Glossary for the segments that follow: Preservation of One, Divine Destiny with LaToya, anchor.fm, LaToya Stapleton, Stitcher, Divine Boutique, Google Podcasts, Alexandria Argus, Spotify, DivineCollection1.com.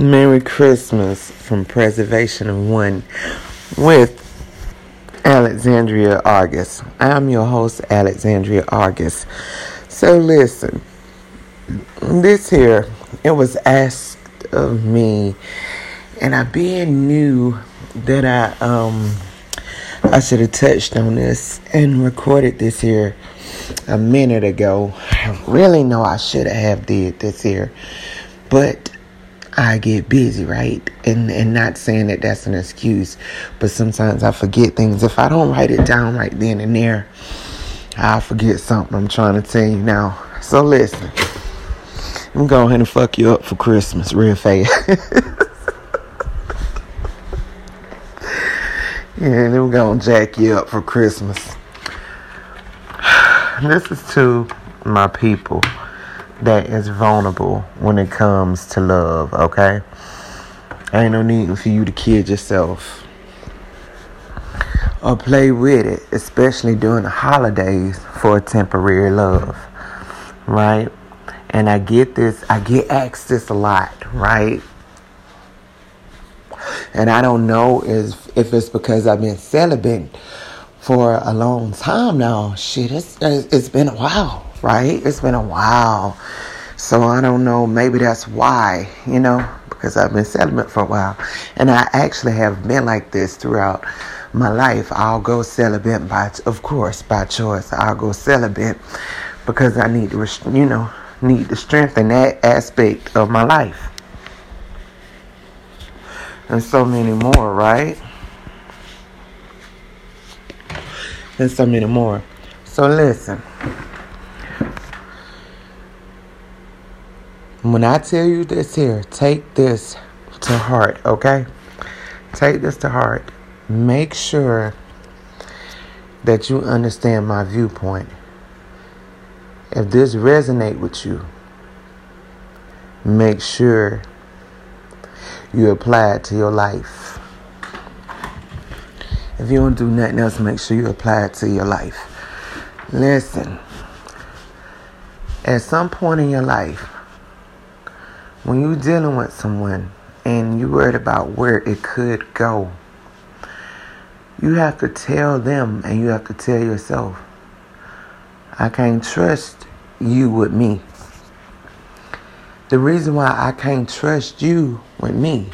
Merry Christmas from Preservation of One with Alexandria Argus. I'm your host, Alexandria Argus. So listen, this here, it was asked of me, and I being new that I should have touched on this and recorded this here a minute ago. I really know I should have did this here, but I get busy, right? And not saying that that's an excuse, but sometimes I forget things. If I don't write it down right then and there, I forget something. I'm trying to tell you now. So listen, I'm going ahead and fuck you up for Christmas real fast. Yeah, I'm going to jack you up for Christmas. This is to my people that is vulnerable when it comes to love, okay? Ain't no need for you to kid yourself or play with it, especially during the holidays for a temporary love, right? And I get this, I get asked this a lot, right? And I don't know if it's because I've been celibate for a long time now. Shit, it's been a while. Right? It's been a while. So I don't know. Maybe that's why, because I've been celibate for a while. And I actually have been like this throughout my life. I'll go celibate, by choice. I'll go celibate because I need to, need to strengthen that aspect of my life. And so many more, right? And so many more. So listen. When I tell you this here, take this to heart, okay? Take this to heart. Make sure that you understand my viewpoint. If this resonates with you, make sure you apply it to your life. If you don't do nothing else, make sure you apply it to your life. Listen, at some point in your life, when you're dealing with someone and you're worried about where it could go, you have to tell them and you have to tell yourself, I can't trust you with me. The reason why I can't trust you with me,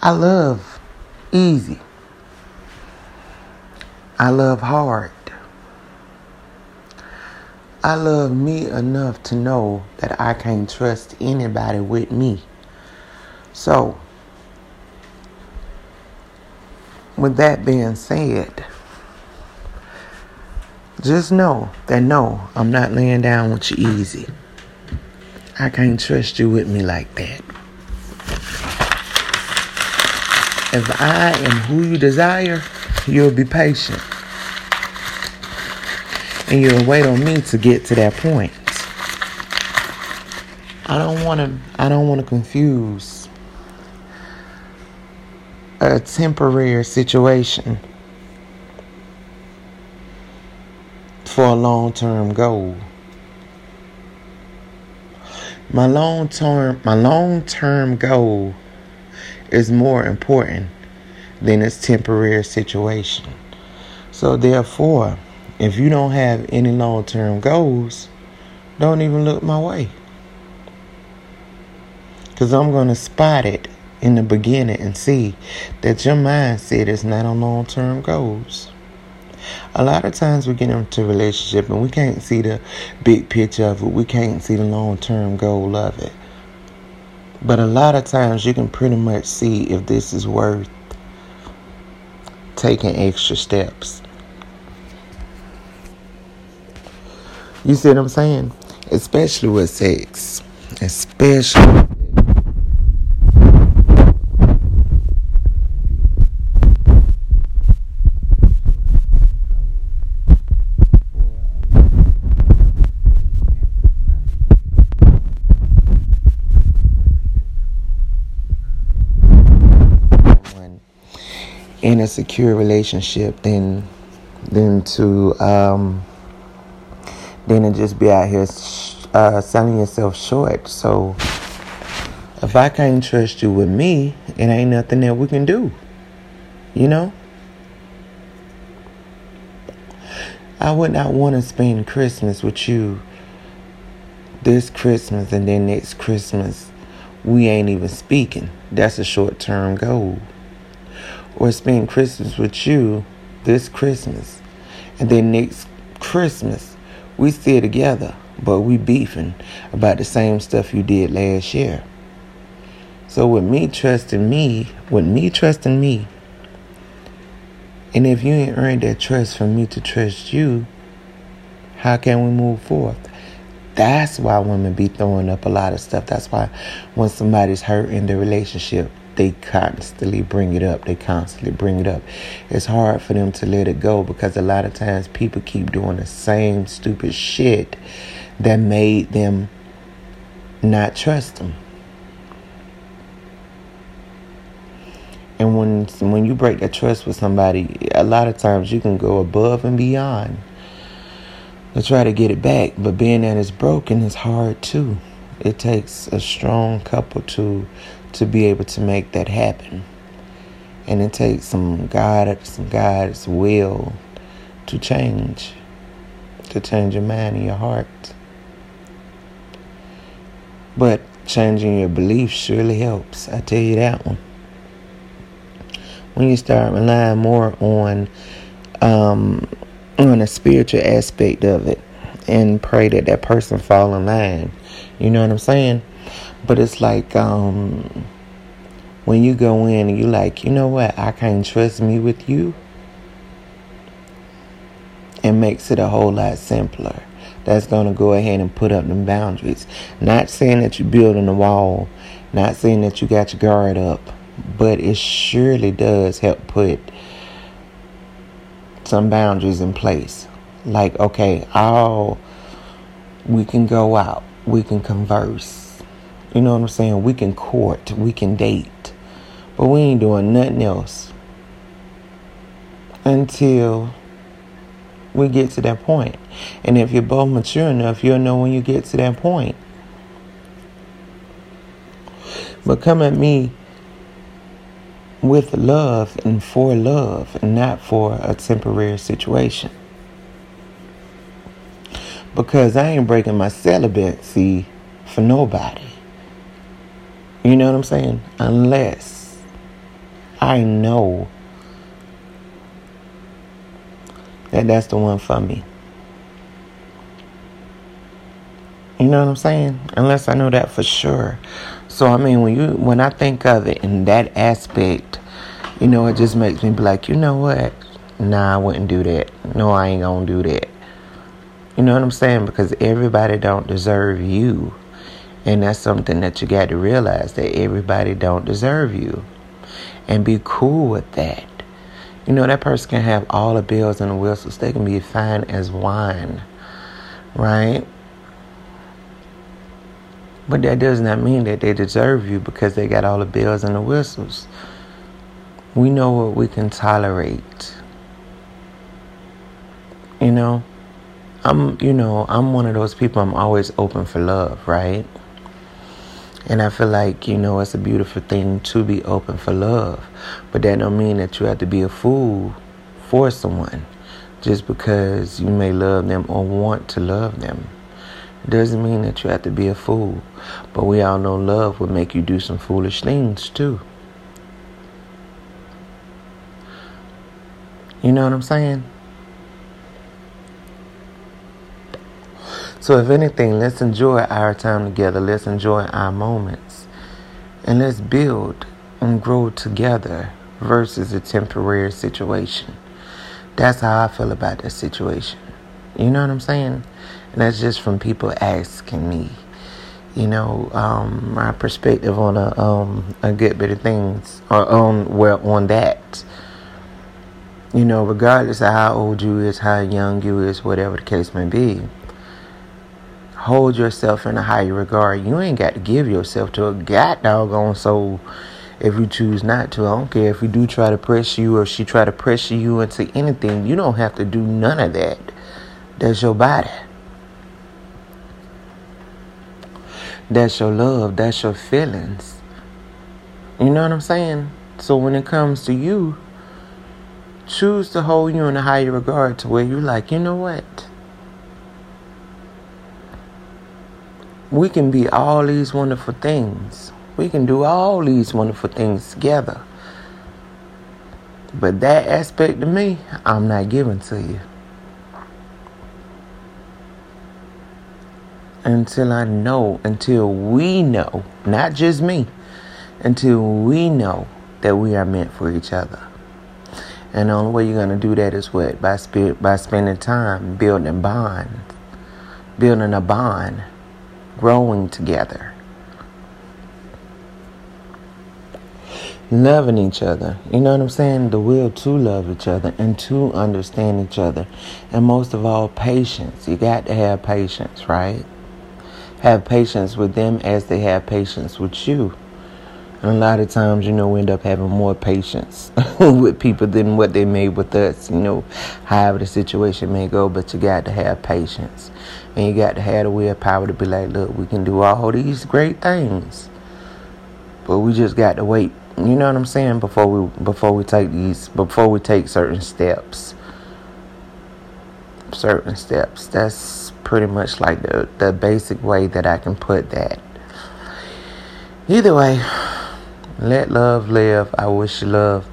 I love easy. I love hard. I love me enough to know that I can't trust anybody with me. So, with that being said, just know that no, I'm not laying down with you easy. I can't trust you with me like that. If I am who you desire, you'll be patient. And you'll wait on me to get to that point. I don't want to confuse a temporary situation for a long-term goal. My long-term goal is more important than this temporary situation. So therefore, if you don't have any long-term goals, don't even look my way. Because I'm going to spot it in the beginning and see that your mindset is not on long-term goals. A lot of times we get into a relationship and we can't see the big picture of it. We can't see the long-term goal of it. But a lot of times you can pretty much see if this is worth taking extra steps. You see what I'm saying? Especially with sex. Especially. In a secure relationship than to just be out here selling yourself short. So If I can't trust you with me, it ain't nothing that we can do. You know? I would not want to spend Christmas with you this Christmas and then next Christmas we ain't even speaking. That's a short-term goal. Or spend Christmas with you this Christmas and then next Christmas we still together, but we beefing about the same stuff you did last year. So with me trusting me, and if you ain't earned that trust from me to trust you, how can we move forth? That's why women be throwing up a lot of stuff. That's why when somebody's hurt in the relationship, they constantly bring it up. It's hard for them to let it go because a lot of times people keep doing the same stupid shit that made them not trust them. And when you break that trust with somebody, a lot of times you can go above and beyond to try to get it back. But being that it's broken is hard too. It takes a strong couple to be able to make that happen. And it takes some God's will to change your mind and your heart. But changing your beliefs surely helps. I tell you that one. When you start relying more on the spiritual aspect of it and pray that person fall in line. You know what I'm saying? But it's like when you go in and you like, you know what? I can't trust me with you. It makes it a whole lot simpler. That's going to go ahead and put up them boundaries. Not saying that you're building a wall. Not saying that you got your guard up. But it surely does help put some boundaries in place. Like, okay, we can go out. We can converse. You know what I'm saying? We can court. We can date. But we ain't doing nothing else until we get to that point. And if you're both mature enough, you'll know when you get to that point. But come at me with love and for love and not for a temporary situation. Because I ain't breaking my celibacy for nobody. You know what I'm saying? Unless I know that that's the one for me. You know what I'm saying? Unless I know that for sure. So, I mean, when I think of it in that aspect, you know, it just makes me be like, you know what? Nah, I wouldn't do that. No, I ain't gonna do that. You know what I'm saying? Because everybody don't deserve you. And that's something that you got to realize, that everybody don't deserve you. And be cool with that. You know, that person can have all the bells and the whistles. They can be fine as wine. Right? But that does not mean that they deserve you because they got all the bells and the whistles. We know what we can tolerate. You know, I'm one of those people, I'm always open for love, right? And I feel like, you know, it's a beautiful thing to be open for love. But that don't mean that you have to be a fool for someone just because you may love them or want to love them. Doesn't mean that you have to be a fool. But we all know love will make you do some foolish things too. You know what I'm saying? So if anything, let's enjoy our time together. Let's enjoy our moments. And let's build and grow together versus a temporary situation. That's how I feel about that situation. You know what I'm saying? And that's just from people asking me, you know, my perspective on a good bit of things, on that. You know, regardless of how old you is, how young you is, whatever the case may be, hold yourself in a higher regard. You ain't got to give yourself to a god doggone soul if you choose not to. I don't care if you do try to pressure you or she try to pressure you into anything. You don't have to do none of that. That's your body. That's your love. That's your feelings. You know what I'm saying? So when it comes to you, choose to hold you in a higher regard to where you're like, you know what? We can be all these wonderful things. We can do all these wonderful things together. But that aspect of me, I'm not giving to you. Until we know, not just me, until we know that we are meant for each other. And the only way you're going to do that is what? By spending time building bonds, building a bond, growing together, loving each other. You know what I'm saying? The will to love each other and to understand each other. And most of all, patience. You got to have patience, right? Have patience with them as they have patience with you. And a lot of times, you know, we end up having more patience with people than what they made with us, you know, however the situation may go. But you got to have patience. And you got to have the willpower to be like, look, we can do all these great things, but we just got to wait, you know what I'm saying, before we take certain steps. That's pretty much like the basic way that I can put that. Either way, let love live. I wish you love.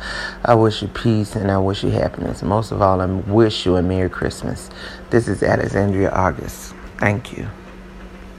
I wish you peace, and I wish you happiness. Most of all, I wish you a Merry Christmas. This is Alexandria Argus. Thank you.